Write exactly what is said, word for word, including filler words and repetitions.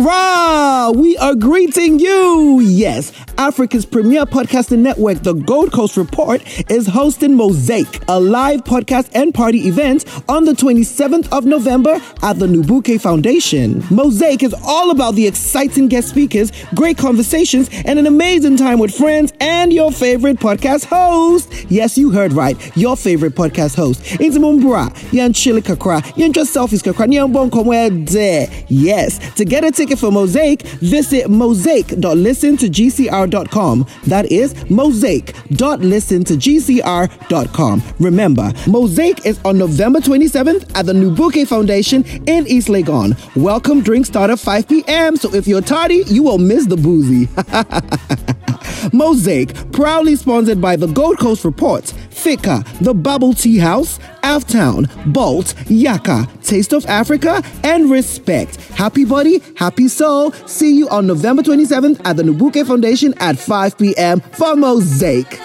Accra, we are greeting you. Yes, Africa's premier podcasting network, the Gold Coast Report, is hosting Mosaic, a live podcast and party event on the twenty-seventh of November at the Nubuke Foundation. Mosaic is all about the exciting guest speakers, great conversations, and an amazing time with friends and your favorite podcast host. Yes, you heard right, your favorite podcast host. Intimumbra, Yanchili Kakra, Yantra Selfies Kakra, Nyanbonkomwede. Yes, to get a ticket for Mosaic, visit mosaic dot listen to g c r dot com. That is mosaic dot listen to g c r dot com. Remember, Mosaic is on November twenty-seventh at the Nubuke Foundation in East Legon. Welcome drinks start at five p.m. so if you're tardy, you will miss the boozy. Mosaic, proudly sponsored by the Gold Coast Report, Fika, The Bubble Tea House, Afttown, Bolt, Yaka, Taste of Africa, and Respect. Happy body, happy soul. See you on November twenty-seventh at the Nubuke Foundation at five p.m. for Mosaic.